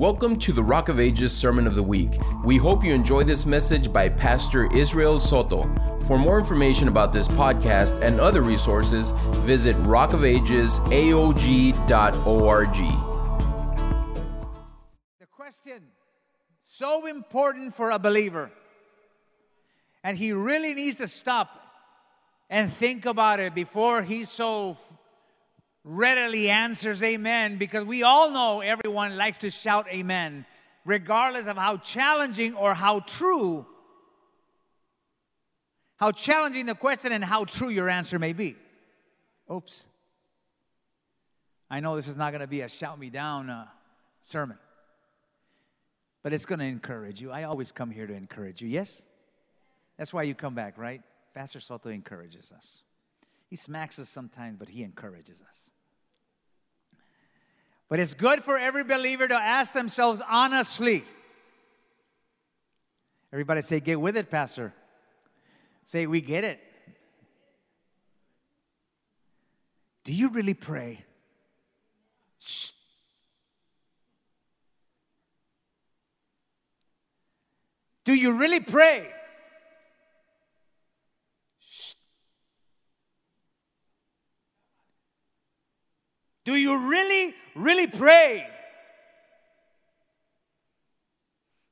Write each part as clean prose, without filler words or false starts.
Welcome to the Rock of Ages Sermon of the Week. We hope you enjoy this message by Pastor Israel Soto. For more information about this podcast and other resources, visit rockofagesaog.org. The question, so important for a believer, and he really needs to stop and think about it before he so readily answers amen, because we all know everyone likes to shout amen, regardless of how challenging or how true, how challenging the question and how true your answer may be. Oops. I know this is not going to be a shout me down sermon, but it's going to encourage you. I always come here to encourage you, yes? That's why you come back, right? Pastor Soto encourages us. He smacks us sometimes, but he encourages us. But it's good for every believer to ask themselves honestly. Everybody say, get with it, Pastor. Say, we get it. Do you really pray? Shh. Do you really pray? Do you really, really pray?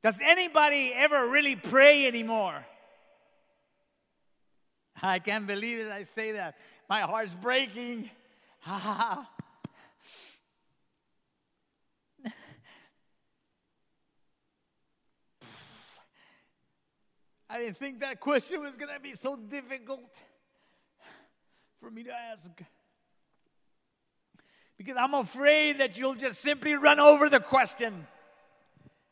Does anybody ever really pray anymore? I can't believe it. I say that. My heart's breaking. I didn't think that question was going to be so difficult for me to ask. Because I'm afraid that you'll just simply run over the question.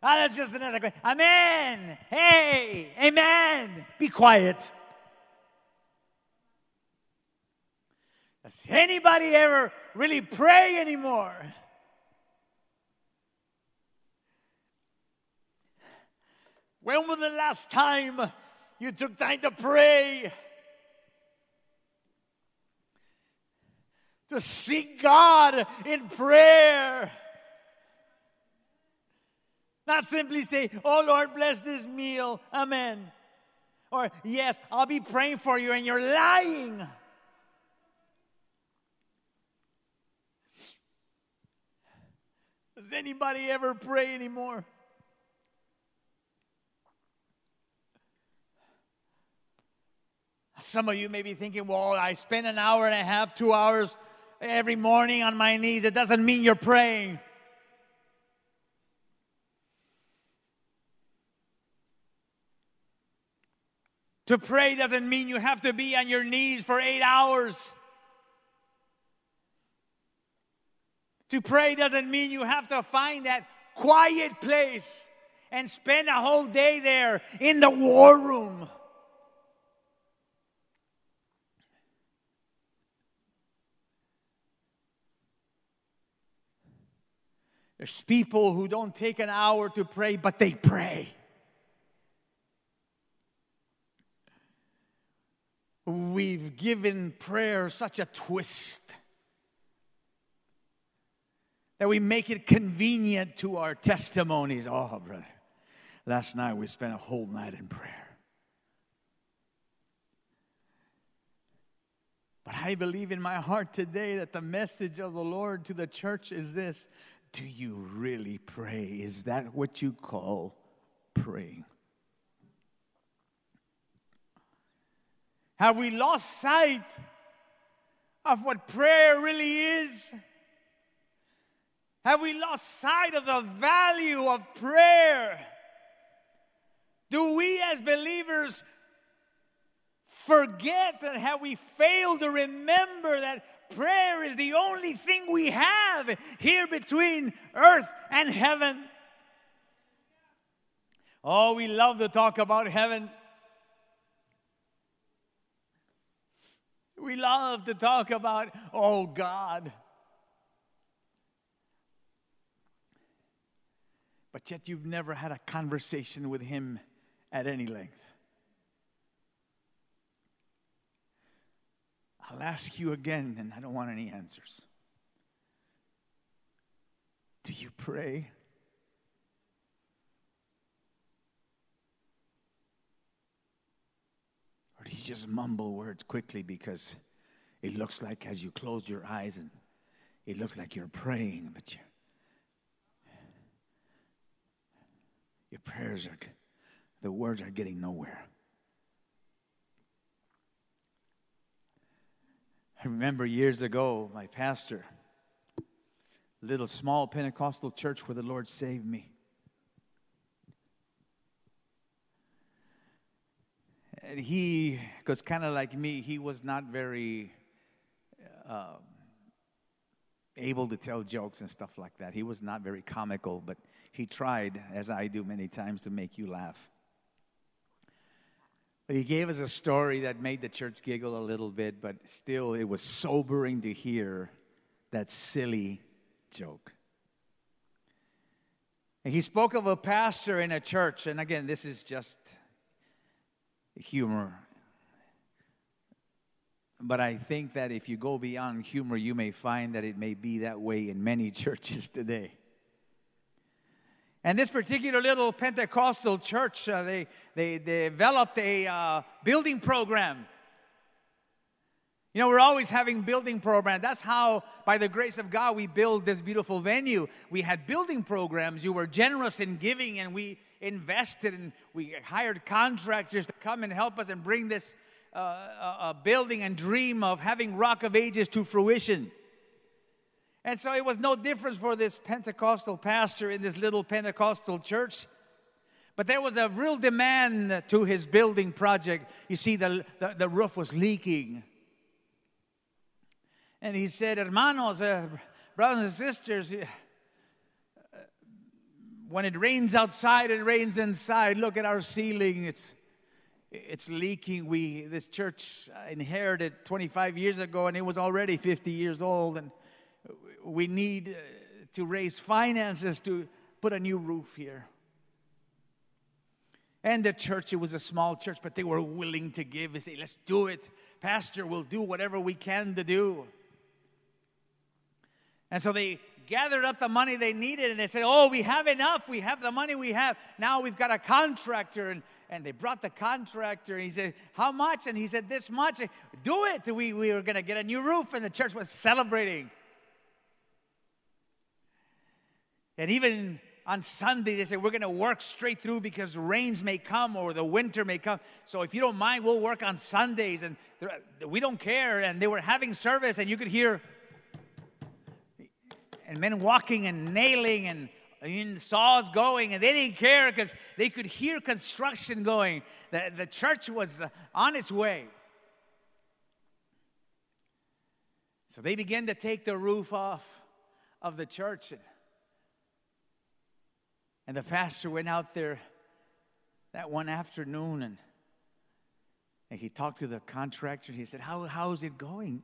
Ah, that's just another question. Amen. Hey, amen. Be quiet. Does anybody ever really pray anymore? When was the last time you took time to pray? To seek God in prayer. Not simply say, oh Lord, bless this meal. Amen. Or, yes, I'll be praying for you, and you're lying. Does anybody ever pray anymore? Some of you may be thinking, well, I spend an hour and a half, 2 hours every morning on my knees. It doesn't mean you're praying. To pray doesn't mean you have to be on your knees for 8 hours. To pray doesn't mean you have to find that quiet place and spend a whole day there in the war room. There's people who don't take an hour to pray, but they pray. We've given prayer such a twist that we make it convenient to our testimonies. Oh, brother, last night we spent a whole night in prayer. But I believe in my heart today that the message of the Lord to the church is this. Do you really pray? Is that what you call praying? Have we lost sight of what prayer really is? Have we lost sight of the value of prayer? Do we as believers forget, and have we failed to remember that prayer is the only thing we have here between earth and heaven? Oh, we love to talk about heaven. We love to talk about, oh, God. But yet you've never had a conversation with Him at any length. I'll ask you again, and I don't want any answers. Do you pray? just mumble words quickly because it looks like as you close your eyes and it looks like you're praying, but your prayers are, the words are getting nowhere. I remember years ago, my pastor, little small Pentecostal church where the Lord saved me. And he, because kind of like me, he was not very able to tell jokes and stuff like that. He was not very comical, but he tried, as I do many times, to make you laugh. But he gave us a story that made the church giggle a little bit, but still it was sobering to hear that silly joke. And he spoke of a pastor in a church, and again, this is just humor. But I think that if you go beyond humor, you may find that it may be that way in many churches today. And this particular little Pentecostal church, they developed a building program. You know, we're always having building programs. That's how, by the grace of God, we build this beautiful venue. We had building programs. You were generous in giving, and we invested, and we hired contractors to come and help us and bring this building and dream of having Rock of Ages to fruition. And so it was no difference for this Pentecostal pastor in this little Pentecostal church. But there was a real demand to his building project. You see, the roof was leaking. And he said, hermanos, brothers and sisters, when it rains outside, it rains inside. Look at our ceiling. It's leaking. This church inherited 25 years ago, and it was already 50 years old. And we need to raise finances to put a new roof here. And the church, it was a small church, but they were willing to give. They say, let's do it. Pastor, we'll do whatever we can to do. And so they gathered up the money they needed, and they said, oh, we have enough. We have the money we have. Now we've got a contractor. And they brought the contractor, and he said, how much? And he said, this much. Do it. We were going to get a new roof, and the church was celebrating. And even on Sunday, they said, we're going to work straight through because rains may come or the winter may come. So if you don't mind, we'll work on Sundays, and we don't care. And they were having service, and you could hear and men walking and nailing and saws going, and they didn't care because they could hear construction going. The church was on its way. So they began to take the roof off of the church. And the pastor went out there that one afternoon, and he talked to the contractor. He said, how is it going?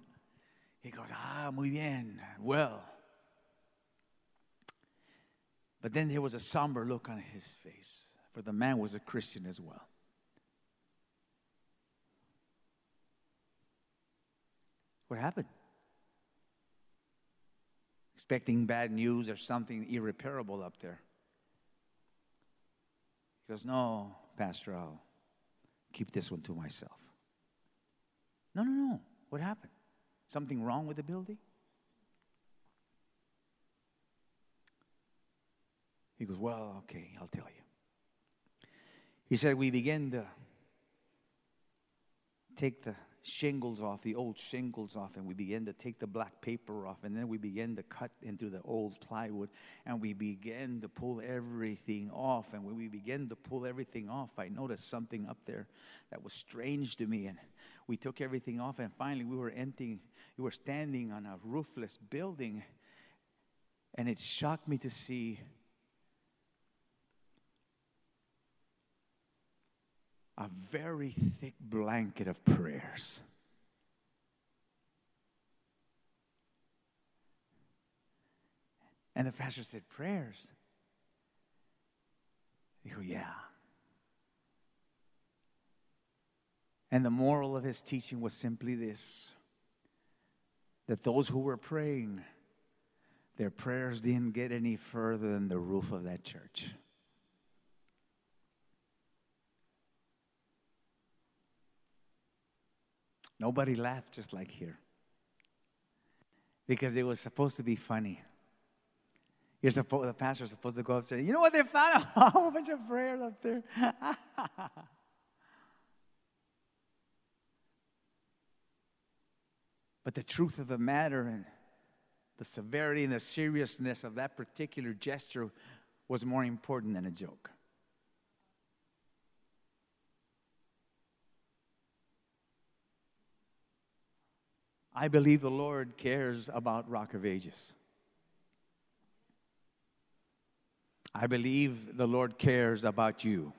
He goes, muy bien, well. But then there was a somber look on his face, for the man was a Christian as well. What happened? Expecting bad news or something irreparable up there. He goes, no, Pastor, I'll keep this one to myself. No. What happened? Something wrong with the building? He goes, well, okay, I'll tell you. He said, we began to take the shingles off, the old shingles off, and we began to take the black paper off, and then we began to cut into the old plywood, and we began to pull everything off. And when we began to pull everything off, I noticed something up there that was strange to me, and we took everything off, and finally we were standing on a roofless building, and it shocked me to see a very thick blanket of prayers. And the pastor said, prayers? He goes, yeah. And the moral of his teaching was simply this, that those who were praying, their prayers didn't get any further than the roof of that church. Nobody laughed just like here. Because it was supposed to be funny. The pastor's supposed to go up there. You know what they found? A whole bunch of prayers up there. But the truth of the matter and the severity and the seriousness of that particular gesture was more important than a joke. I believe the Lord cares about Rock of Ages. I believe the Lord cares about you.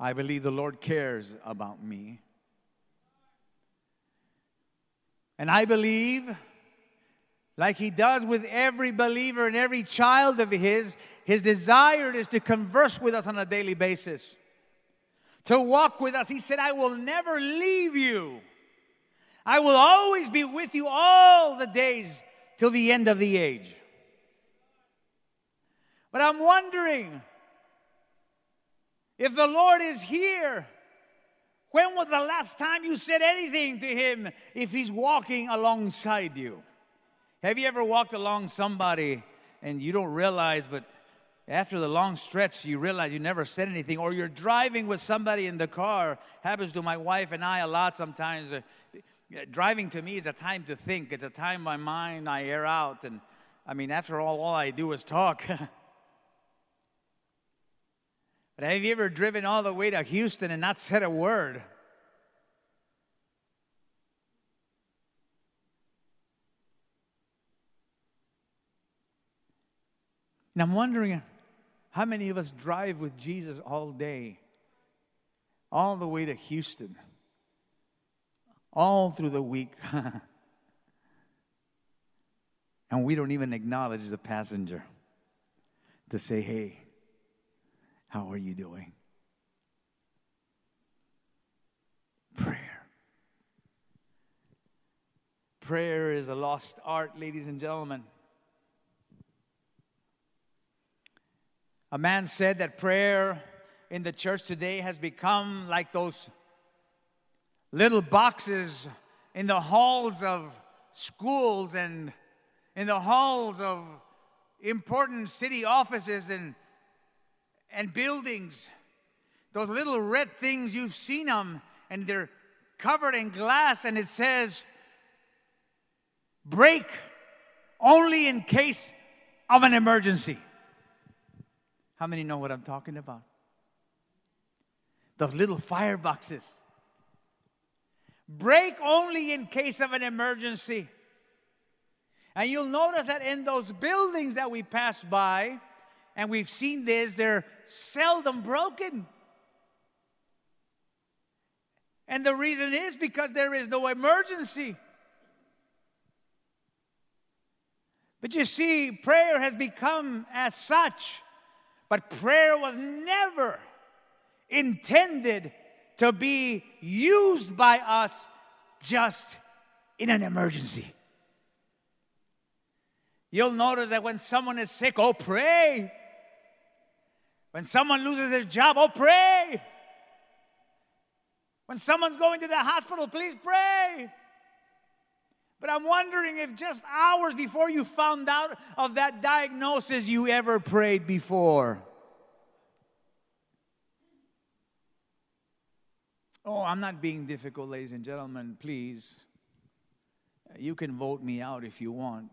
I believe the Lord cares about me. And I believe, like He does with every believer and every child of His desire is to converse with us on a daily basis, to walk with us. He said, I will never leave you. I will always be with you all the days till the end of the age. But I'm wondering, if the Lord is here, when was the last time you said anything to Him if He's walking alongside you? Have you ever walked along somebody and you don't realize, but after the long stretch, you realize you never said anything? Or you're driving with somebody in the car. Happens to my wife and I a lot sometimes. Driving to me is a time to think. It's a time my mind, I air out. And I mean, after all I do is talk. But have you ever driven all the way to Houston and not said a word? And I'm wondering, how many of us drive with Jesus all day, all the way to Houston, all through the week, and we don't even acknowledge the passenger to say, hey, how are you doing? Prayer. Prayer is a lost art, ladies and gentlemen. A man said that prayer in the church today has become like those little boxes in the halls of schools and in the halls of important city offices and buildings. Those little red things, you've seen them, and they're covered in glass, and it says, break only in case of an emergency. How many know what I'm talking about? Those little fireboxes. Break only in case of an emergency. And you'll notice that in those buildings that we pass by, and we've seen this, they're seldom broken. And the reason is because there is no emergency. But you see, prayer has become as such. But prayer was never intended to be used by us just in an emergency. You'll notice that when someone is sick, oh, pray. When someone loses their job, oh, pray. When someone's going to the hospital, please pray. But I'm wondering if just hours before you found out of that diagnosis, you ever prayed before. Oh, I'm not being difficult, ladies and gentlemen, please. You can vote me out if you want.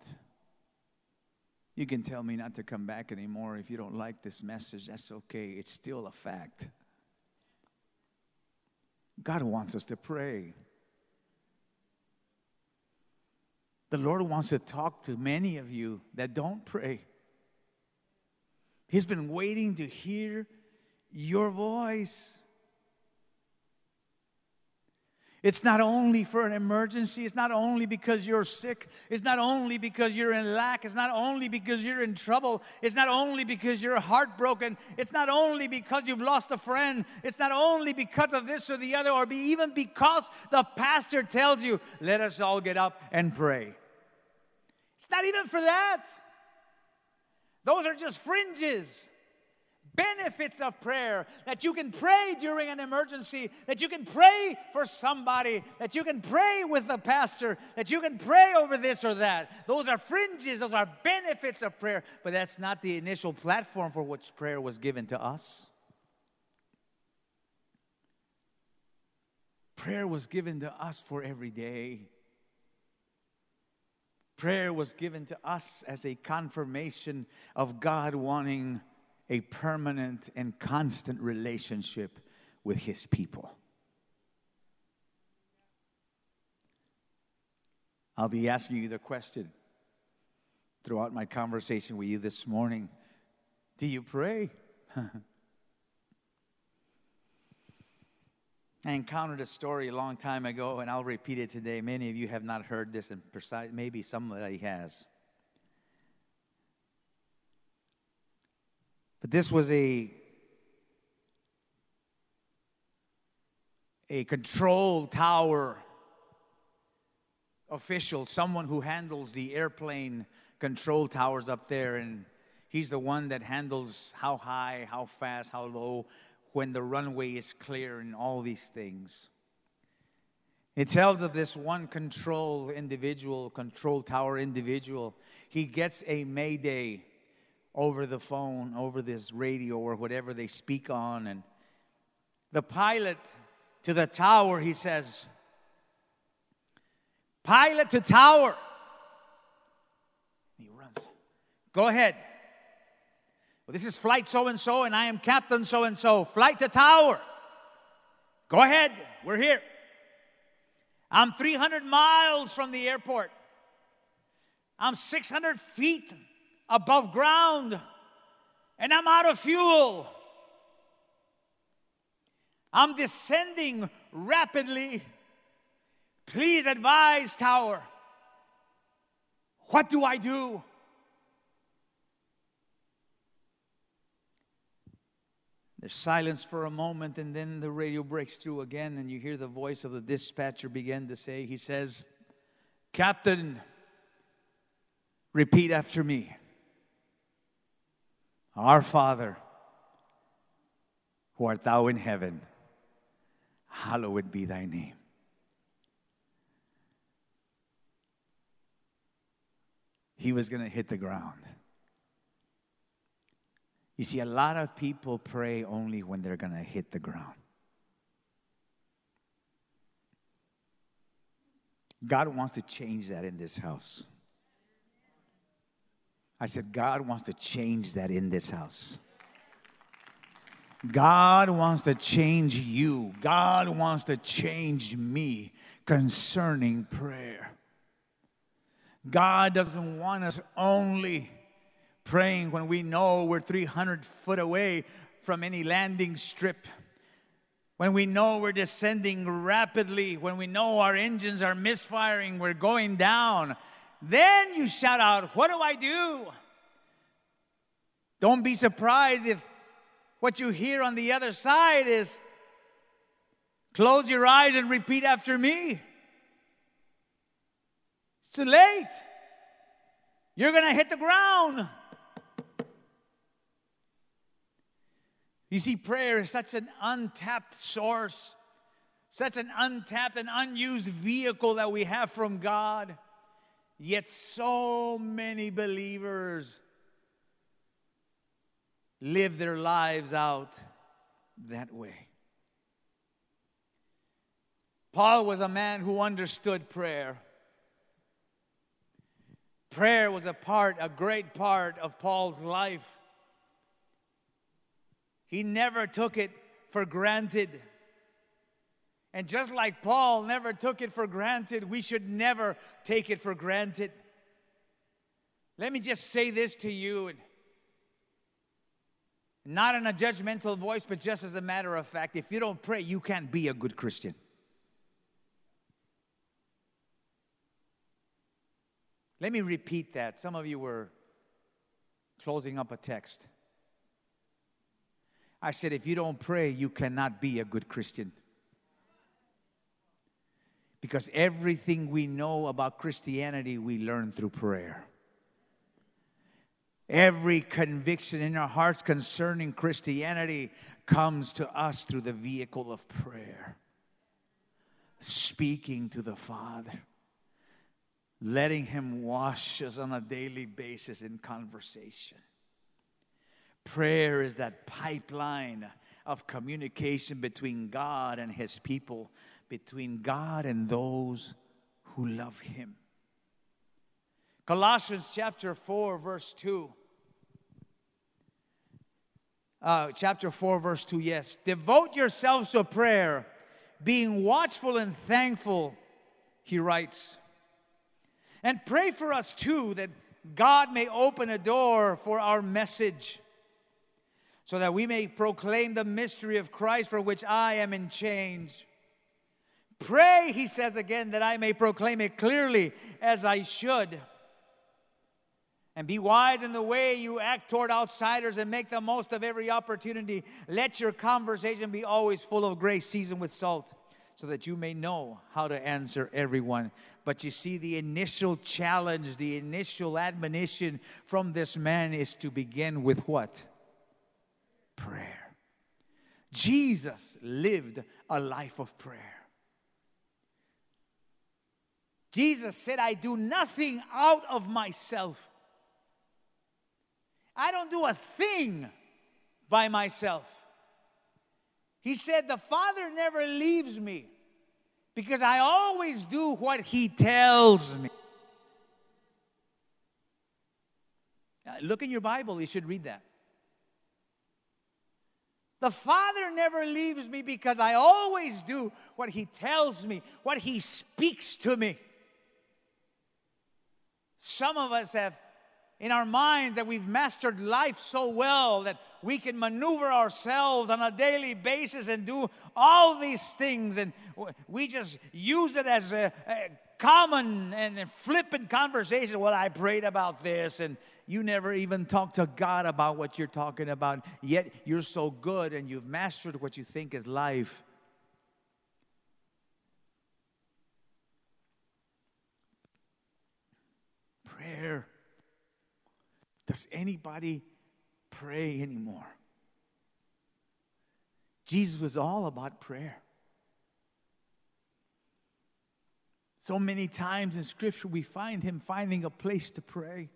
You can tell me not to come back anymore if you don't like this message. That's okay. It's still a fact. God wants us to pray. The Lord wants to talk to many of you that don't pray. He's been waiting to hear your voice. It's not only for an emergency. It's not only because you're sick. It's not only because you're in lack. It's not only because you're in trouble. It's not only because you're heartbroken. It's not only because you've lost a friend. It's not only because of this or the other, or even because the pastor tells you, let us all get up and pray. It's not even for that. Those are just fringes. benefits of prayer, that you can pray during an emergency, that you can pray for somebody, that you can pray with the pastor, that you can pray over this or that. Those are fringes, those are benefits of prayer, but that's not the initial platform for which prayer was given to us. Prayer was given to us for every day. Prayer was given to us as a confirmation of God wanting a permanent and constant relationship with His people. I'll be asking you the question throughout my conversation with you this morning. Do you pray? I encountered a story a long time ago, and I'll repeat it today. Many of you have not heard this, and maybe somebody has. But this was a control tower official, someone who handles the airplane control towers up there, and he's the one that handles how high, how fast, how low, when the runway is clear, and all these things. It tells of this one control tower individual. He gets a mayday over the phone, over this radio or whatever they speak on. And the pilot to the tower, he says, "Pilot to tower." He runs. "Go ahead. Well, this is flight so-and-so, and I am captain so-and-so. Flight to tower. Go ahead. We're here. I'm 300 miles from the airport. I'm 600 feet above ground, and I'm out of fuel. I'm descending rapidly. Please advise, tower. What do I do?" There's silence for a moment, and then the radio breaks through again, and you hear the voice of the dispatcher begin to say, he says, "Captain, repeat after me. Our Father, who art thou in heaven, hallowed be thy name." He was going to hit the ground. You see, a lot of people pray only when they're going to hit the ground. God wants to change that in this house. I said, God wants to change that in this house. God wants to change you. God wants to change me concerning prayer. God doesn't want us only praying when we know we're 300 foot away from any landing strip, when we know we're descending rapidly, when we know our engines are misfiring, we're going down. Then you shout out, "What do I do?" Don't be surprised if what you hear on the other side is, "Close your eyes and repeat after me." It's too late. You're going to hit the ground. You see, prayer is such an untapped source, such an untapped and unused vehicle that we have from God. Yet so many believers live their lives out that way. Paul was a man who understood prayer. Prayer was a great part of Paul's life. He never took it for granted. And just like Paul never took it for granted, we should never take it for granted. Let me just say this to you, not in a judgmental voice, but just as a matter of fact. If you don't pray, you can't be a good Christian. Let me repeat that. Some of you were closing up a text. I said, if you don't pray, you cannot be a good Christian. Because everything we know about Christianity, we learn through prayer. Every conviction in our hearts concerning Christianity comes to us through the vehicle of prayer. Speaking to the Father. Letting Him wash us on a daily basis in conversation. Prayer is that pipeline of communication between God and His people, between God and those who love Him. Colossians chapter 4, verse 2. Yes. Devote yourselves to prayer, being watchful and thankful, he writes. And pray for us too, that God may open a door for our message, so that we may proclaim the mystery of Christ, for which I am in chains. Pray, he says again, that I may proclaim it clearly as I should. And be wise in the way you act toward outsiders, and make the most of every opportunity. Let your conversation be always full of grace, seasoned with salt, so that you may know how to answer everyone. But you see, the initial challenge, the initial admonition from this man is to begin with what? Prayer. Jesus lived a life of prayer. Jesus said, I do nothing out of myself. I don't do a thing by myself. He said, the Father never leaves me, because I always do what He tells me. Now, look in your Bible, you should read that. The Father never leaves me, because I always do what He tells me, what He speaks to me. Some of us have in our minds that we've mastered life so well that we can maneuver ourselves on a daily basis and do all these things, and we just use it as a common and flippant conversation. Well, I prayed about this, and you never even talk to God about what you're talking about, yet you're so good and you've mastered what you think is life. Prayer. Does anybody pray anymore? Jesus was all about prayer. So many times in Scripture we find Him finding a place to pray.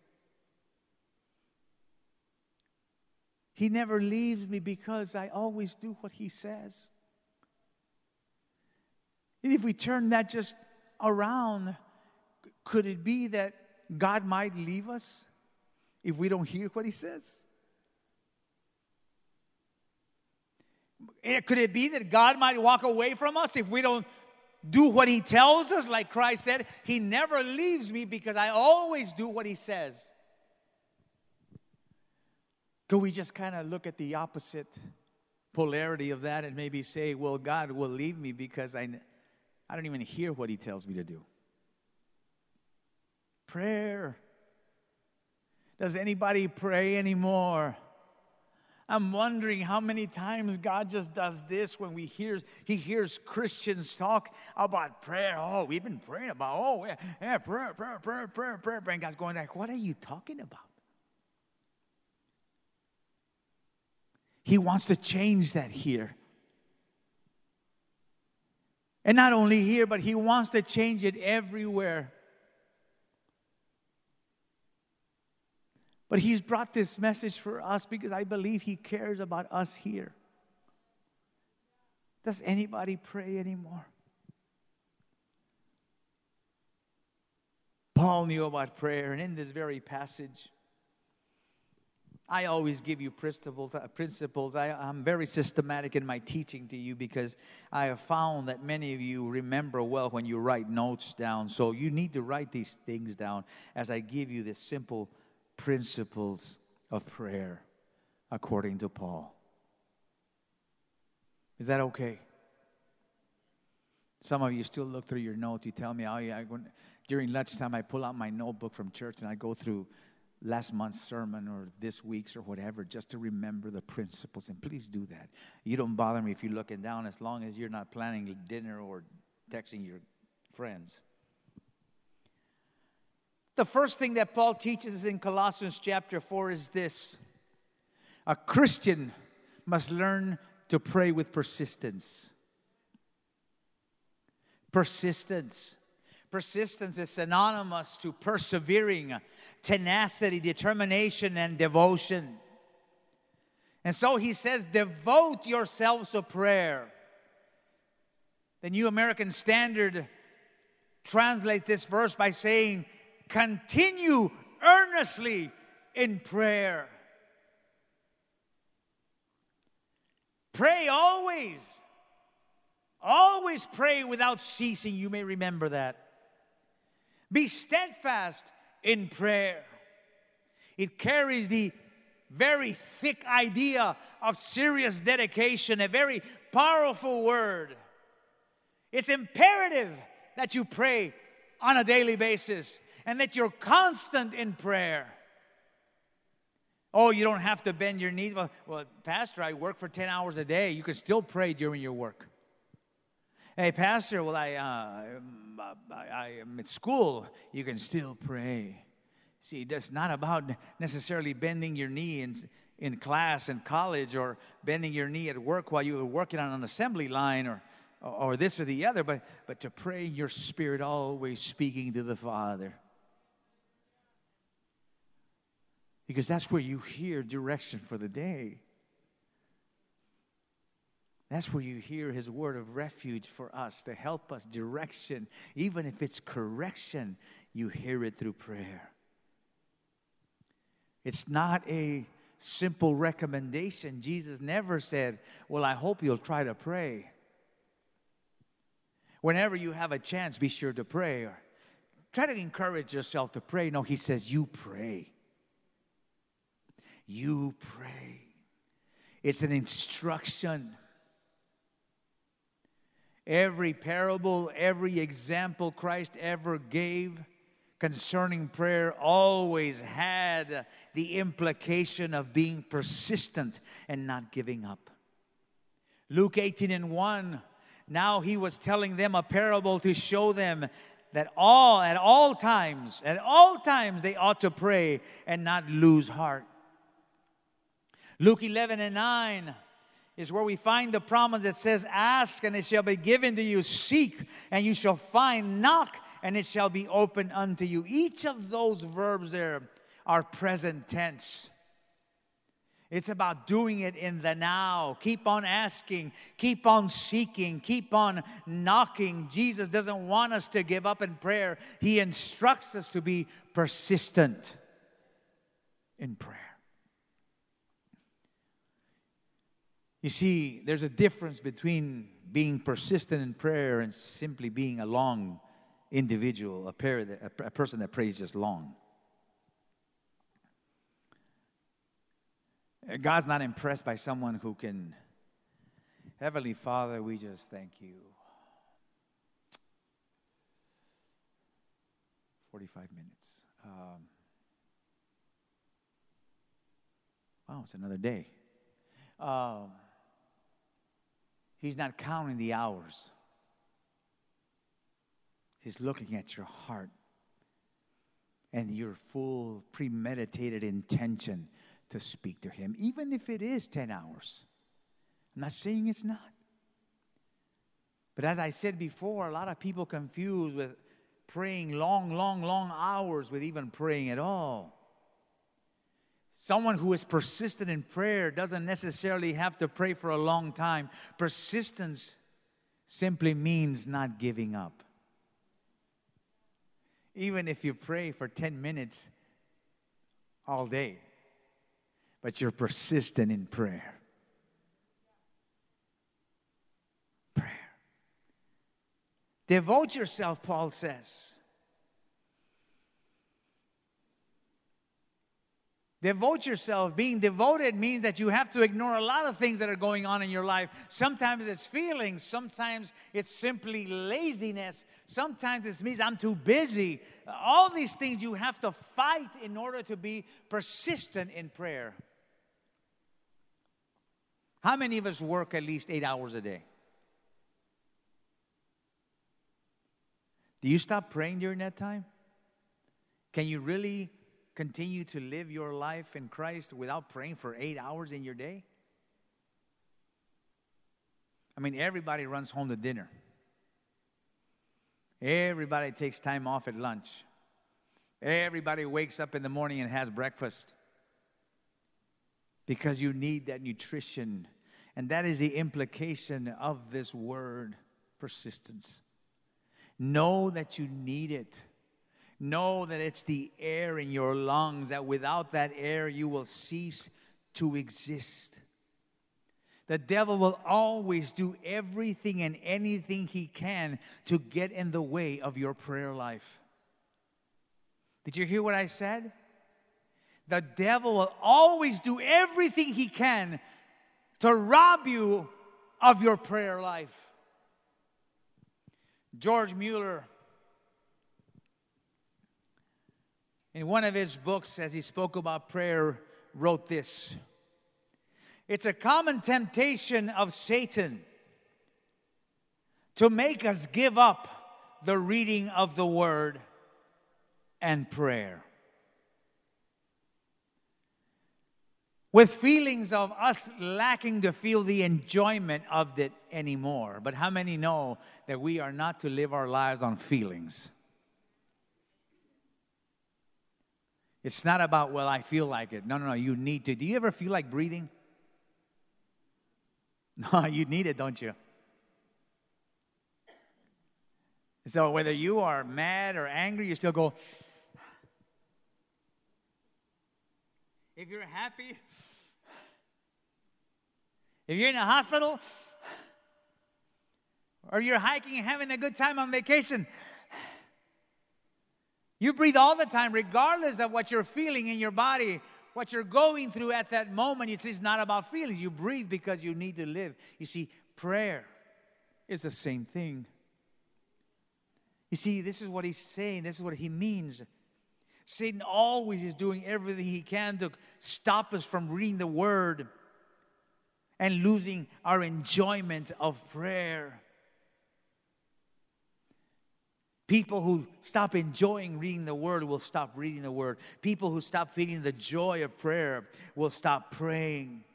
He never leaves me, because I always do what He says. And if we turn that just around, could it be that God might leave us if we don't hear what He says? Could it be that God might walk away from us if we don't do what He tells us? Like Christ said, He never leaves me, because I always do what He says. Could we just kind of look at the opposite polarity of that and maybe say, well, God will leave me because I don't even hear what He tells me to do? Prayer. Does anybody pray anymore? I'm wondering how many times God just does this when He hears Christians talk about prayer. Oh, we've been praying about, prayer. And God's going like, what are you talking about? He wants to change that here. And not only here, but He wants to change it everywhere. But He's brought this message for us because I believe He cares about us here. Does anybody pray anymore? Paul knew about prayer, and in this very passage, I always give you principles. I'm very systematic in my teaching to you, because I have found that many of you remember well when you write notes down. So you need to write these things down as I give you this simple principles of prayer according to Paul. Is that okay? Some of you still look through your notes. You tell me, oh yeah, during lunchtime I pull out my notebook from church and I go through last month's sermon or this week's or whatever, just to remember the principles. And please do that. You don't bother me if you're looking down, as long as you're not planning dinner or texting your friends. The first thing that Paul teaches in Colossians chapter 4 is this. A Christian must learn to pray with persistence. Persistence. Persistence is synonymous to persevering, tenacity, determination, and devotion. And so he says, devote yourselves to prayer. The New American Standard translates this verse by saying, continue earnestly in prayer. Pray always. Always pray without ceasing. You may remember that. Be steadfast in prayer. It carries the very thick idea of serious dedication, a very powerful word. It's imperative that you pray on a daily basis and that you're constant in prayer. Oh, you don't have to bend your knees. Well, Pastor, I work for 10 hours a day. You can still pray during your work. Hey, Pastor, well, I am at school. You can still pray. See, that's not about necessarily bending your knee in class and college, or bending your knee at work while you were working on an assembly line, or this or the other, but to pray in your spirit, always speaking to the Father. Because that's where you hear direction for the day. That's where you hear His word of refuge for us, to help us, direction. Even if it's correction, you hear it through prayer. It's not a simple recommendation. Jesus never said, well, I hope you'll try to pray. Whenever you have a chance, be sure to pray. Or try to encourage yourself to pray. No, He says, you pray. You pray. It's an instruction. Every parable, every example Christ ever gave concerning prayer always had the implication of being persistent and not giving up. Luke 18:1, now He was telling them a parable to show them that at all times they ought to pray and not lose heart. Luke 11:9, is where we find the promise that says, ask and it shall be given to you, seek and you shall find, knock and it shall be opened unto you. Each of those verbs there are present tense. It's about doing it in the now. Keep on asking, keep on seeking, keep on knocking. Jesus doesn't want us to give up in prayer. He instructs us to be persistent in prayer. You see, there's a difference between being persistent in prayer and simply being a long individual, a person that prays just long. God's not impressed by someone who can, Heavenly Father, we just thank you. 45 minutes. Wow, it's another day. He's not counting the hours. He's looking at your heart and your full premeditated intention to speak to Him, even if it is 10 hours. I'm not saying it's not. But as I said before, a lot of people confuse with praying long hours with even praying at all. Someone who is persistent in prayer doesn't necessarily have to pray for a long time. Persistence simply means not giving up. Even if you pray for 10 minutes all day, but you're persistent in prayer. Prayer. Devote yourself, Paul says. Devote yourself. Being devoted means that you have to ignore a lot of things that are going on in your life. Sometimes it's feelings. Sometimes it's simply laziness. Sometimes it means I'm too busy. All these things you have to fight in order to be persistent in prayer. How many of us work at least 8 hours a day? Do you stop praying during that time? Can you really continue to live your life in Christ without praying for 8 hours in your day? I mean, everybody runs home to dinner. Everybody takes time off at lunch. Everybody wakes up in the morning and has breakfast because you need that nutrition. And that is the implication of this word, persistence. Know that you need it. Know that it's the air in your lungs, that without that air you will cease to exist. The devil will always do everything and anything he can to get in the way of your prayer life. Did you hear what I said? The devil will always do everything he can to rob you of your prayer life. George Mueller, in one of his books, as he spoke about prayer, wrote this. It's a common temptation of Satan to make us give up the reading of the word and prayer. With feelings of us lacking to feel the enjoyment of it anymore. But how many know that we are not to live our lives on feelings? It's not about, well, I feel like it. No, you need to. Do you ever feel like breathing? No, you need it, don't you? So whether you are mad or angry, you still go. If you're happy, if you're in a hospital, or you're hiking and having a good time on vacation, you breathe all the time, regardless of what you're feeling in your body. What you're going through at that moment, it's not about feelings. You breathe because you need to live. You see, prayer is the same thing. You see, this is what he's saying. This is what he means. Satan always is doing everything he can to stop us from reading the word and losing our enjoyment of prayer. People who stop enjoying reading the Word will stop reading the Word. People who stop feeling the joy of prayer will stop praying.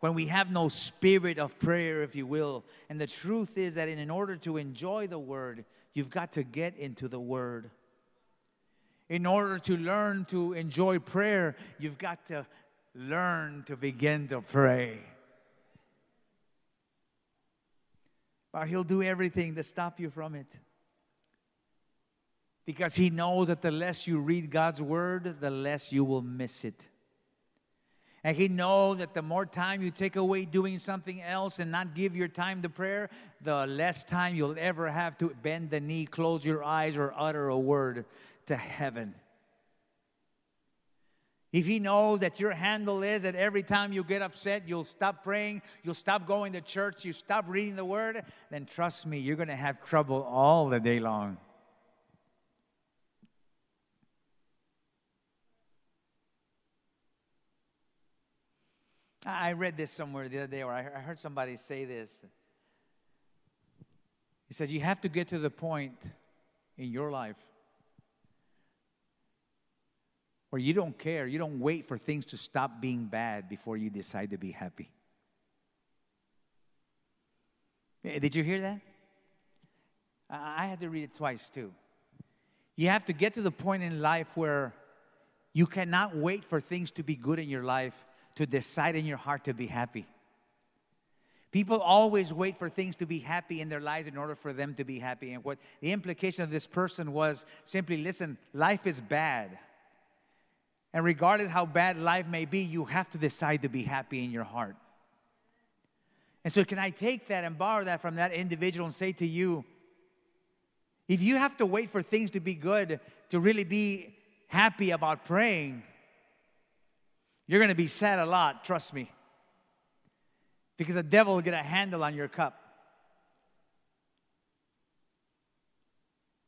When we have no spirit of prayer, if you will. And the truth is that in order to enjoy the Word, you've got to get into the Word. In order to learn to enjoy prayer, you've got to learn to begin to pray. But he'll do everything to stop you from it. Because he knows that the less you read God's word, the less you will miss it. And he knows that the more time you take away doing something else and not give your time to prayer, the less time you'll ever have to bend the knee, close your eyes, or utter a word to heaven. If he knows that your handle is that every time you get upset, you'll stop praying, you'll stop going to church, you stop reading the word, then trust me, you're going to have trouble all the day long. I read this somewhere the other day, or I heard somebody say this. He said, you have to get to the point in your life where you don't care. You don't wait for things to stop being bad before you decide to be happy. Did you hear that? I had to read it twice, too. You have to get to the point in life where you cannot wait for things to be good in your life to decide in your heart to be happy. People always wait for things to be happy in their lives in order for them to be happy. And what the implication of this person was simply, listen, life is bad. And regardless how bad life may be, you have to decide to be happy in your heart. And so can I take that and borrow that from that individual and say to you, if you have to wait for things to be good to really be happy about praying, you're going to be sad a lot, trust me. Because the devil will get a handle on your cup.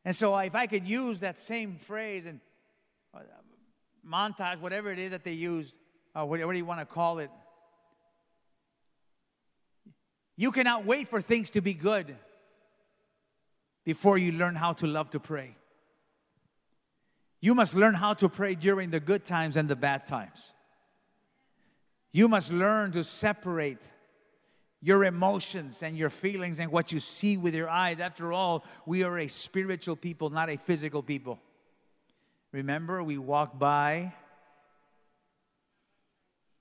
And so if I could use that same phrase and montage, whatever it is that they use, or whatever you want to call it. You cannot wait for things to be good before you learn how to love to pray. You must learn how to pray during the good times and the bad times. You must learn to separate your emotions and your feelings and what you see with your eyes. After all, we are a spiritual people, not a physical people. Remember, we walk by.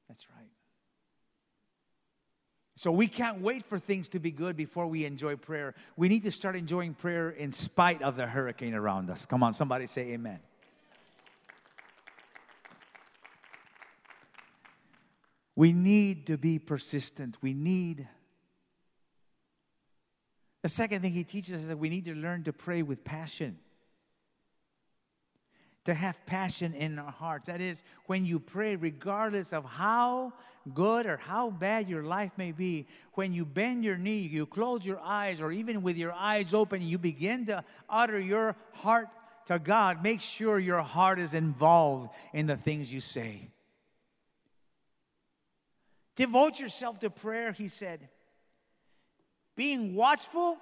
That's right. So we can't wait for things to be good before we enjoy prayer. We need to start enjoying prayer in spite of the hurricane around us. Come on, somebody say amen. We need to be persistent. We need. The second thing he teaches us is that we need to learn to pray with passion. To have passion in our hearts. That is, when you pray, regardless of how good or how bad your life may be, when you bend your knee, you close your eyes, or even with your eyes open, you begin to utter your heart to God. Make sure your heart is involved in the things you say. Devote yourself to prayer, he said, being watchful,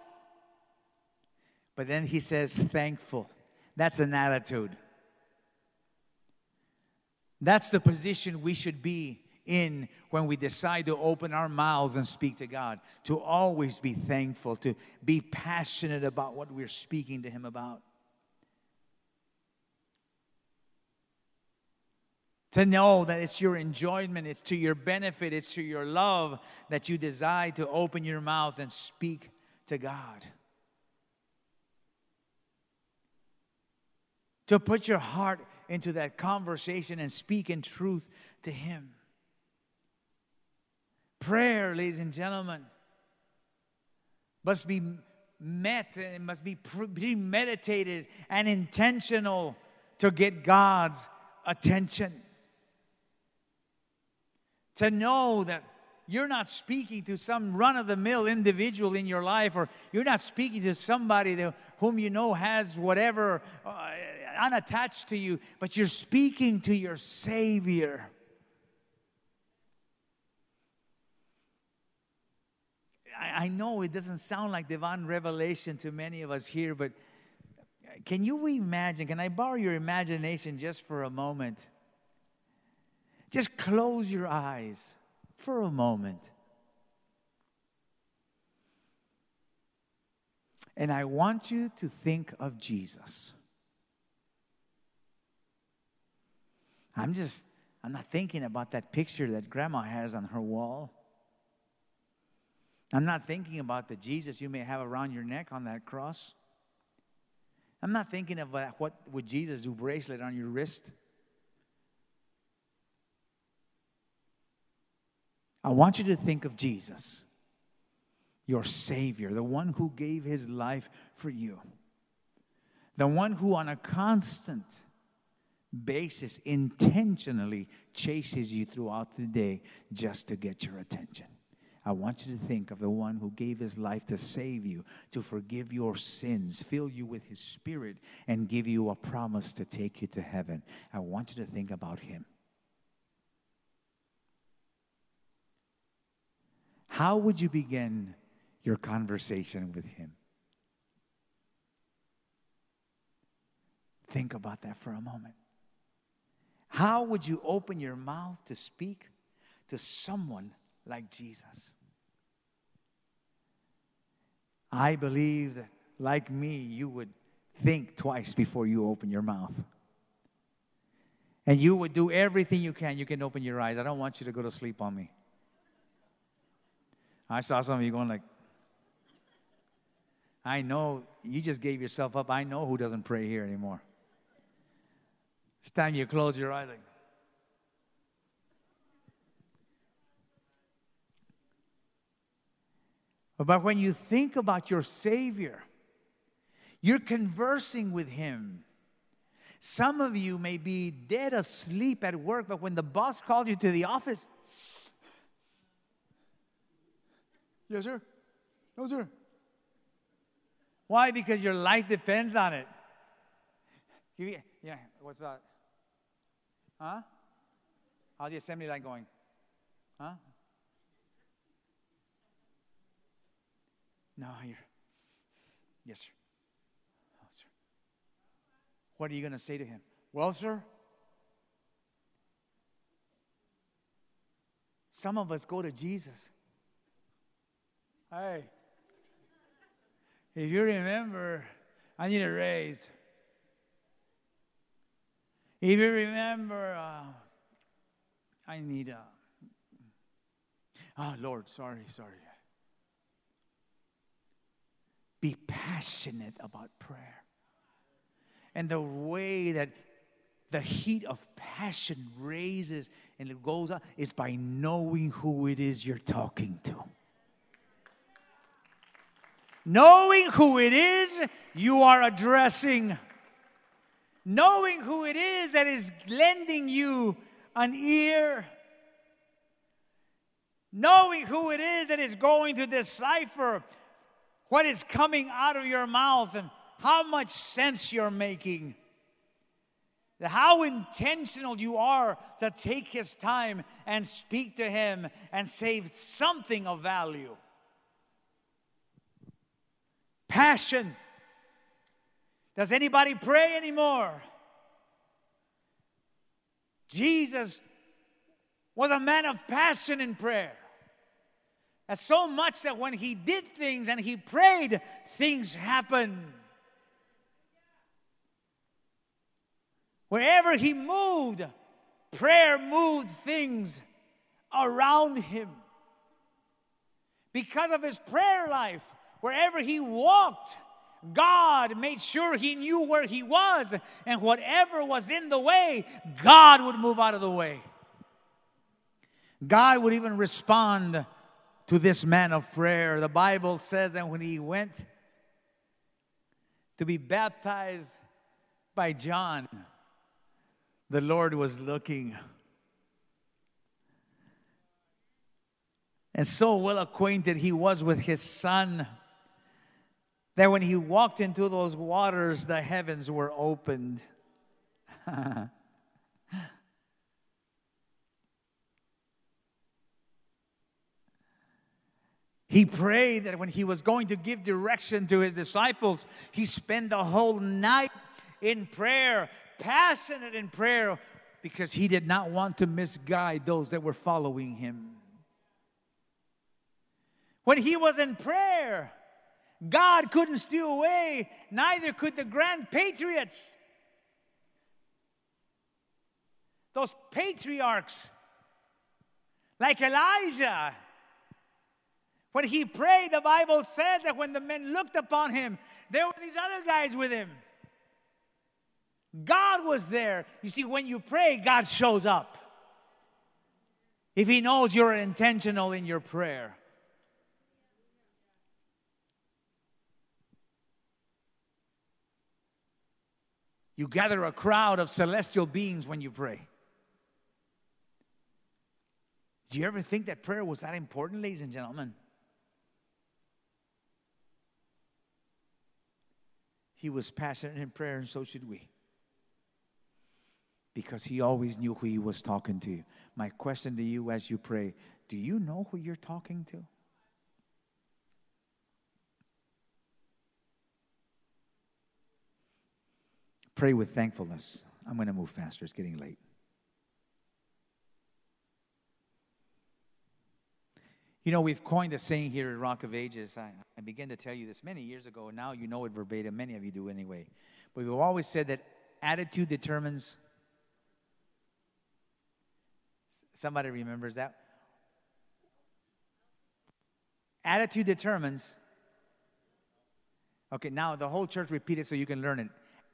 but then he says thankful. That's an attitude. That's the position we should be in when we decide to open our mouths and speak to God, to always be thankful, to be passionate about what we're speaking to Him about. To know that it's your enjoyment, it's to your benefit, it's to your love that you decide to open your mouth and speak to God. To put your heart into that conversation and speak in truth to Him. Prayer, ladies and gentlemen, must be met and it must be premeditated and intentional to get God's attention. To know that you're not speaking to some run-of-the-mill individual in your life, or you're not speaking to somebody whom you know has whatever unattached to you, but you're speaking to your Savior. I know it doesn't sound like divine revelation to many of us here, but can you imagine? Can I borrow your imagination just for a moment? Just close your eyes for a moment. And I want you to think of Jesus. I'm not thinking about that picture that Grandma has on her wall. I'm not thinking about the Jesus you may have around your neck on that cross. I'm not thinking of what would Jesus do bracelet on your wrist. I want you to think of Jesus, your Savior, the one who gave His life for you. The one who on a constant basis intentionally chases you throughout the day just to get your attention. I want you to think of the one who gave His life to save you, to forgive your sins, fill you with His Spirit, and give you a promise to take you to heaven. I want you to think about Him. How would you begin your conversation with Him? Think about that for a moment. How would you open your mouth to speak to someone like Jesus? I believe that, like me, you would think twice before you open your mouth. And you would do everything you can. You can open your eyes. I don't want you to go to sleep on me. I saw some of you going like, I know you just gave yourself up. I know who doesn't pray here anymore. It's time you close your eyes. Like, but when you think about your Savior, you're conversing with Him. Some of you may be dead asleep at work, but when the boss called you to the office, yes, sir. No, sir. Why? Because your life depends on it. Yeah, what's that? Huh? How's the assembly line going? Huh? No, you're. Yes, sir. Oh, sir. What are you going to say to him? Well, sir, some of us go to Jesus. Hey, if you remember, I need a raise. If you remember, I need a... Oh, Lord, sorry. Be passionate about prayer. And the way that the heat of passion raises and it goes up is by knowing who it is you're talking to. Knowing who it is you are addressing. Knowing who it is that is lending you an ear. Knowing who it is that is going to decipher what is coming out of your mouth and how much sense you're making. How intentional you are to take his time and speak to him and say something of value. Passion. Does anybody pray anymore? Jesus was a man of passion in prayer. That's so much that when he did things and he prayed, things happened. Wherever he moved, prayer moved things around him. Because of his prayer life, wherever he walked, God made sure he knew where he was, and whatever was in the way, God would move out of the way. God would even respond to this man of prayer. The Bible says that when he went to be baptized by John, the Lord was looking and so well acquainted he was with his son that when he walked into those waters, the heavens were opened. He prayed that when he was going to give direction to his disciples, he spent the whole night in prayer, passionate in prayer, because he did not want to misguide those that were following him. When he was in prayer, God couldn't steal away, neither could the grand patriots. Those patriarchs, like Elijah. When he prayed, the Bible says that when the men looked upon him, there were these other guys with him. God was there. You see, when you pray, God shows up. If he knows you're intentional in your prayer. You gather a crowd of celestial beings when you pray. Do you ever think that prayer was that important, ladies and gentlemen? He was passionate in prayer, and so should we. Because he always knew who he was talking to. My question to you as you pray, do you know who you're talking to? Pray with thankfulness. I'm going to move faster. It's getting late. You know, we've coined a saying here at Rock of Ages. I began to tell you this many years ago. Now you know it verbatim. Many of you do anyway. But we've always said that attitude determines... Somebody remembers that? Attitude determines. Okay, now the whole church repeat it so you can learn it.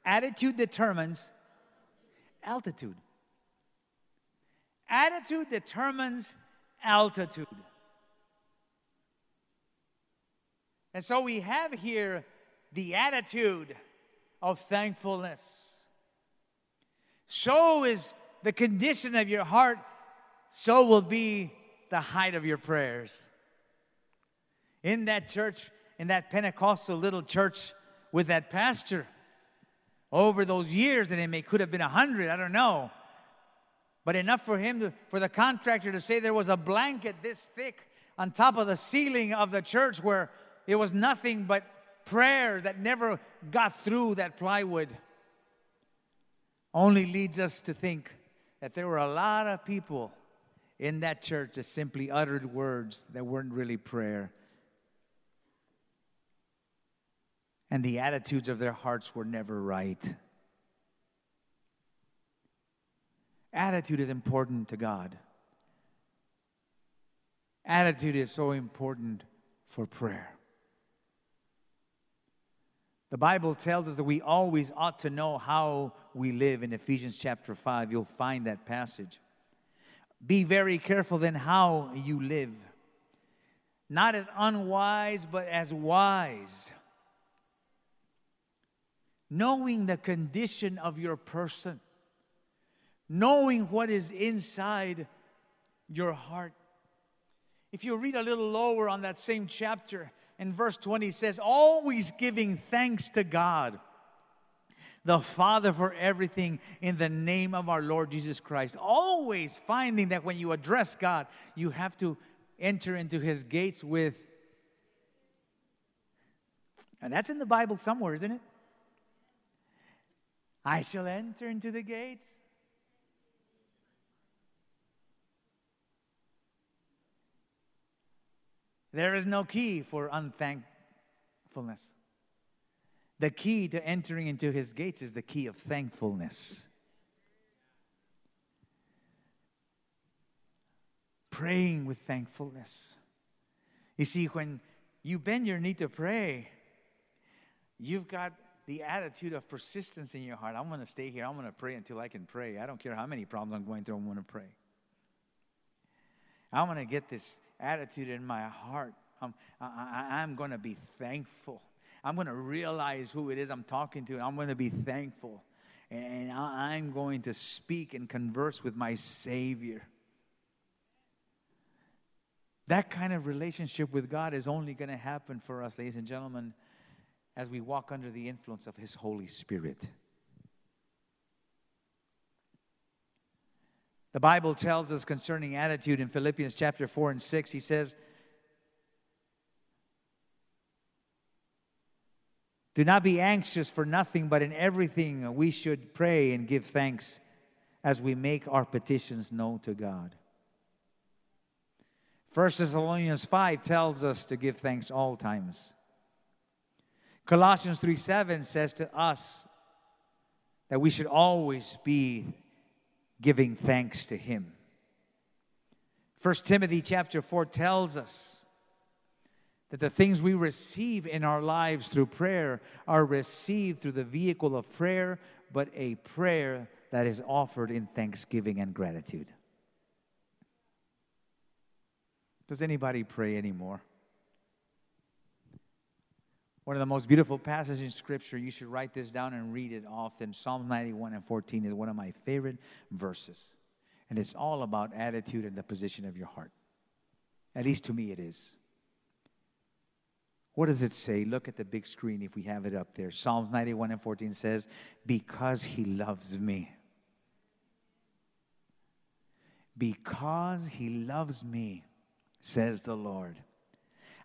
Attitude determines altitude. Attitude determines altitude. And so we have here the attitude of thankfulness. So is the condition of your heart. So will be the height of your prayers. In that church, in that Pentecostal little church with that pastor, over those years, and could have been 100, I don't know. But enough for him, for the contractor to say there was a blanket this thick on top of the ceiling of the church where it was nothing but prayer that never got through that plywood. only leads us to think that there were a lot of people in that church that simply uttered words that weren't really prayer. And the attitudes of their hearts were never right. Attitude is important to God. Attitude is so important for prayer. The Bible tells us that we always ought to know how we live. In Ephesians chapter 5, you'll find that passage. Be very careful then how you live. Not as unwise, but as wise. Knowing the condition of your person. Knowing what is inside your heart. If you read a little lower on that same chapter, in verse 20 it says, always giving thanks to God, the Father, for everything in the name of our Lord Jesus Christ. Always finding that when you address God, you have to enter into His gates with. And that's in the Bible somewhere, isn't it? I shall enter into the gates. There is no key for unthankfulness. The key to entering into His gates is the key of thankfulness. Praying with thankfulness. You see, when you bend your knee to pray, you've got the attitude of persistence in your heart. I'm going to stay here. I'm going to pray until I can pray. I don't care how many problems I'm going through. I'm going to pray. I'm going to get this attitude in my heart. I'm going to be thankful. I'm going to realize who it is I'm talking to, and I'm going to be thankful. And I'm going to speak and converse with my Savior. That kind of relationship with God is only going to happen for us, ladies and gentlemen, as we walk under the influence of His Holy Spirit. The Bible tells us concerning attitude in Philippians chapter 4 and 6, he says, do not be anxious for nothing, but in everything we should pray and give thanks as we make our petitions known to God. 1 Thessalonians 5 tells us to give thanks all times. Colossians 3:7 says to us that we should always be giving thanks to Him. 1 Timothy chapter 4 tells us that the things we receive in our lives through prayer are received through the vehicle of prayer, but a prayer that is offered in thanksgiving and gratitude. Does anybody pray anymore? One of the most beautiful passages in Scripture, you should write this down and read it often. Psalm 91 and 14 is one of my favorite verses. And it's all about attitude and the position of your heart. At least to me it is. What does it say? Look at the big screen if we have it up there. Psalms 91 and 14 says, because He loves me. Because He loves me, says the Lord.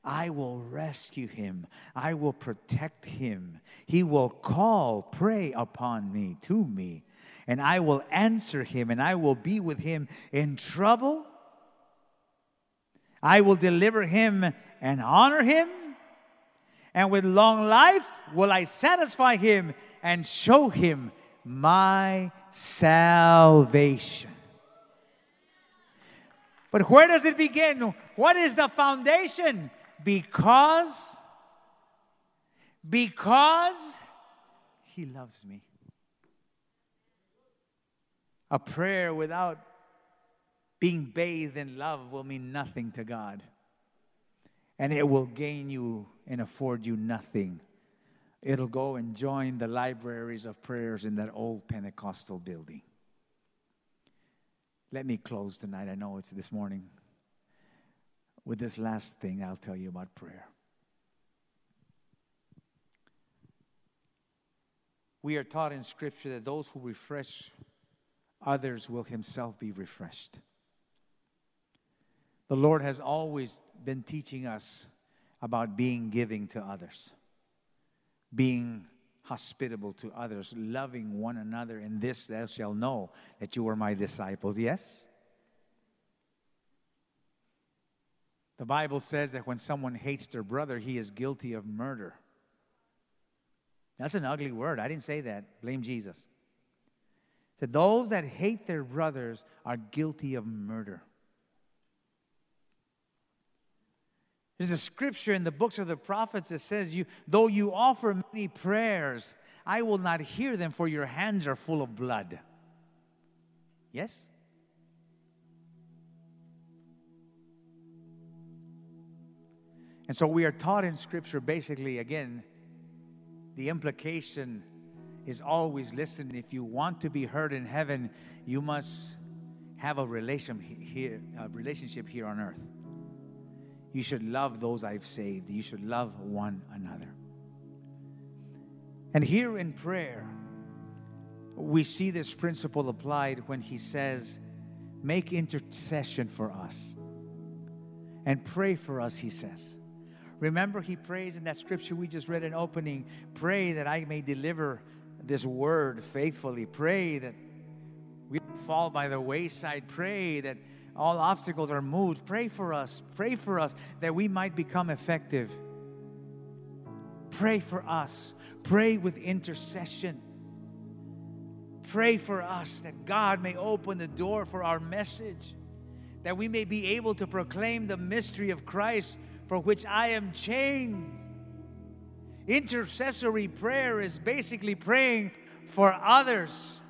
I will rescue him. I will protect him. He will call, pray upon me, to me. And I will answer him, and I will be with him in trouble. I will deliver him and honor him. And with long life will I satisfy him and show him my salvation. But where does it begin? What is the foundation? Because He loves me. A prayer without being bathed in love will mean nothing to God. And it will gain you and afford you nothing. It'll go and join the libraries of prayers in that old Pentecostal building. Let me close tonight. I know it's this morning. With this last thing, I'll tell you about prayer. We are taught in Scripture that those who refresh others will Himself be refreshed. The Lord has always been teaching us about being giving to others, being hospitable to others, loving one another. In this thou shalt know that you are my disciples. Yes? The Bible says that when someone hates their brother, he is guilty of murder. That's an ugly word. I didn't say that. Blame Jesus. So those that hate their brothers are guilty of murder. There's a scripture in the books of the prophets that says, though you offer many prayers, I will not hear them, for your hands are full of blood. Yes? And so we are taught in scripture, basically, again, the implication is always, listen, if you want to be heard in heaven, you must have a relationship here on earth. You should love those I've saved. You should love one another. And here in prayer, we see this principle applied when he says, make intercession for us and pray for us, he says. Remember, he prays in that scripture we just read in opening, pray that I may deliver this word faithfully. Pray that we don't fall by the wayside. Pray that all obstacles are moved. Pray for us that we might become effective. Pray for us. Pray with intercession. Pray for us that God may open the door for our message, that we may be able to proclaim the mystery of Christ for which I am chained. Intercessory prayer is basically praying for others.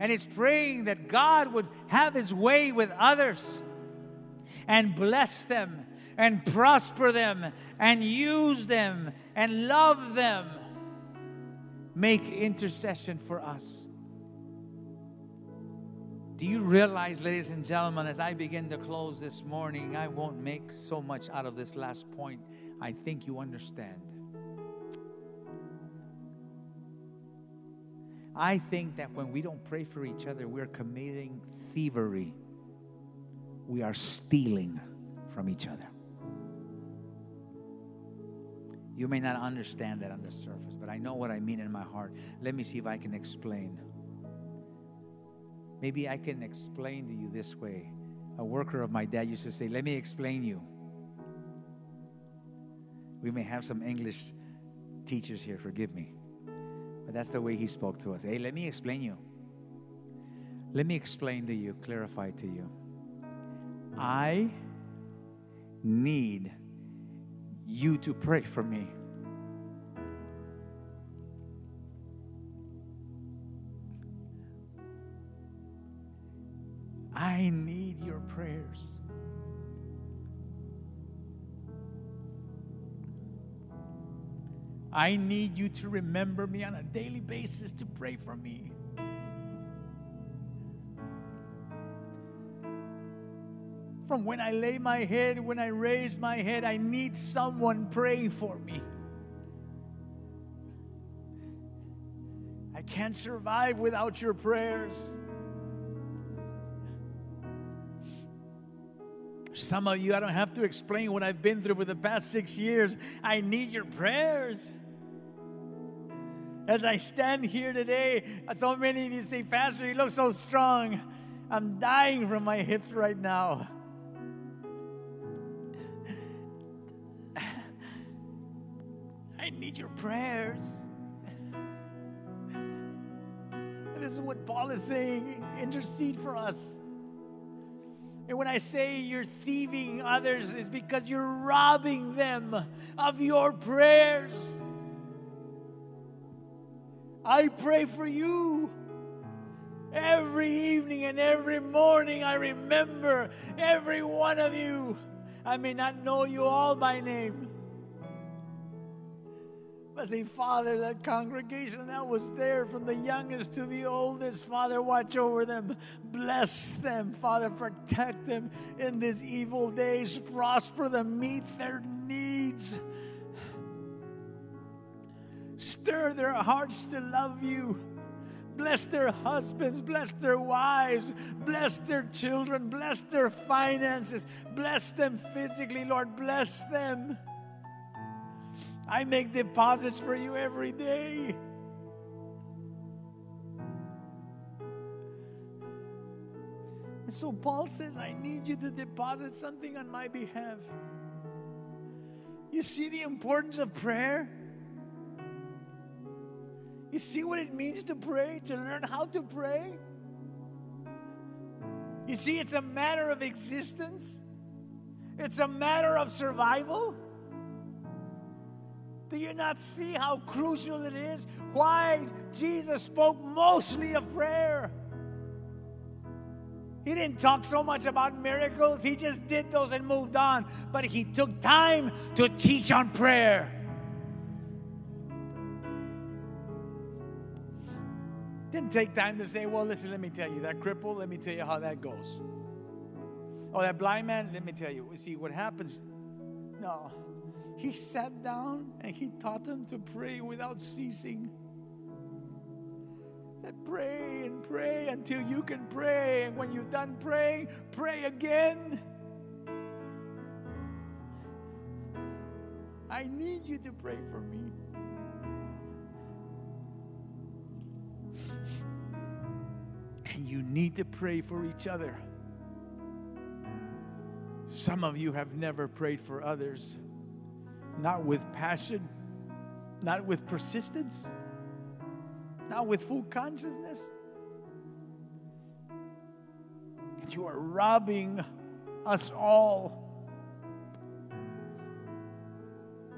And it's praying that God would have His way with others and bless them and prosper them and use them and love them. Make intercession for us. Do you realize, ladies and gentlemen, as I begin to close this morning, I won't make so much out of this last point. I think you understand. I think that when we don't pray for each other, we're committing thievery. We are stealing from each other. You may not understand that on the surface, but I know what I mean in my heart. Let me see if I can explain. Maybe I can explain to you this way. A worker of my dad used to say, let me explain you. We may have some English teachers here, forgive me. But that's the way he spoke to us. Hey, let me explain you. Let me explain to you, clarify to you. I need you to pray for me. I need your prayers. I need you to remember me on a daily basis to pray for me. From when I lay my head, when I raise my head, I need someone praying for me. I can't survive without your prayers. Some of you, I don't have to explain what I've been through for the past 6 years. I need your prayers. As I stand here today, so many of you say, Pastor, you look so strong. I'm dying from my hips right now. I need your prayers. And this is what Paul is saying. Intercede for us. And when I say you're thieving others, it's because you're robbing them of your prayers. I pray for you. Every evening and every morning I remember every one of you. I may not know you all by name. But say, Father, that congregation that was there from the youngest to the oldest, Father, watch over them. Bless them, Father, protect them in these evil days. Prosper them, meet their needs. Stir their hearts to love you. Bless their husbands, bless their wives, bless their children, bless their finances. Bless them physically, Lord, bless them. I make deposits for you every day. so Paul says, I need you to deposit something on my behalf. You see the importance of prayer? You see what it means to pray, to learn how to pray? You see, it's a matter of existence. It's a matter of survival. Do you not see how crucial it is? Why Jesus spoke mostly of prayer. He didn't talk so much about miracles. He just did those and moved on. But he took time to teach on prayer. Didn't take time to say, well, listen, let me tell you, that cripple, let me tell you how that goes. Oh, that blind man, let me tell you. See, what happens? No. He sat down and he taught them to pray without ceasing. Pray and pray until you can pray. And when you're done praying, pray again. I need you to pray for me. And you need to pray for each other. Some of you have never prayed for others. Not with passion. Not with persistence. Not with full consciousness. That you are robbing us all.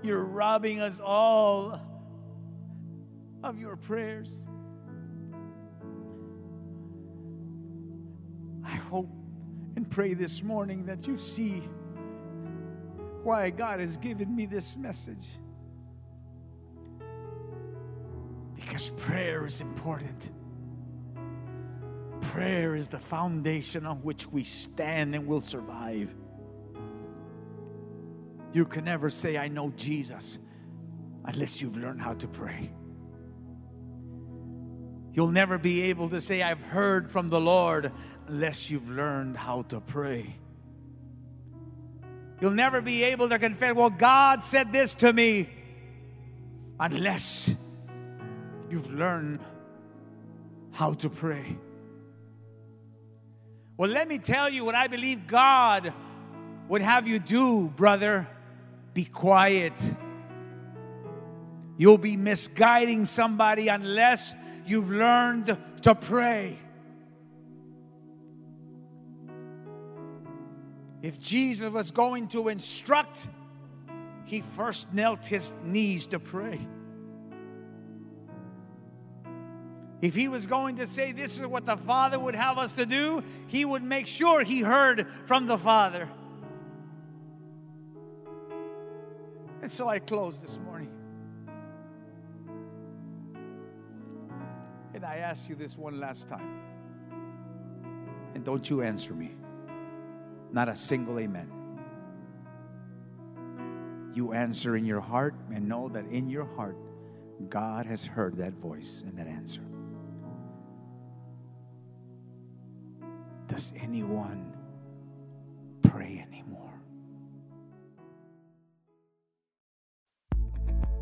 You're robbing us all of your prayers. I hope and pray this morning that you see why God has given me this message. Because prayer is important. Prayer is the foundation on which we stand and will survive. You can never say, I know Jesus, unless you've learned how to pray. You'll never be able to say, I've heard from the Lord, unless you've learned how to pray. You'll never be able to confess, well, God said this to me, unless you've learned how to pray. Well, let me tell you what I believe God would have you do, brother. Be quiet. You'll be misguiding somebody unless you've learned to pray. If Jesus was going to instruct, he first knelt his knees to pray. If he was going to say this is what the Father would have us to do, he would make sure he heard from the Father. And so I close this morning. And I ask you this one last time. And don't you answer me. Not a single amen. You answer in your heart and know that in your heart, God has heard that voice and that answer. Does anyone pray anymore?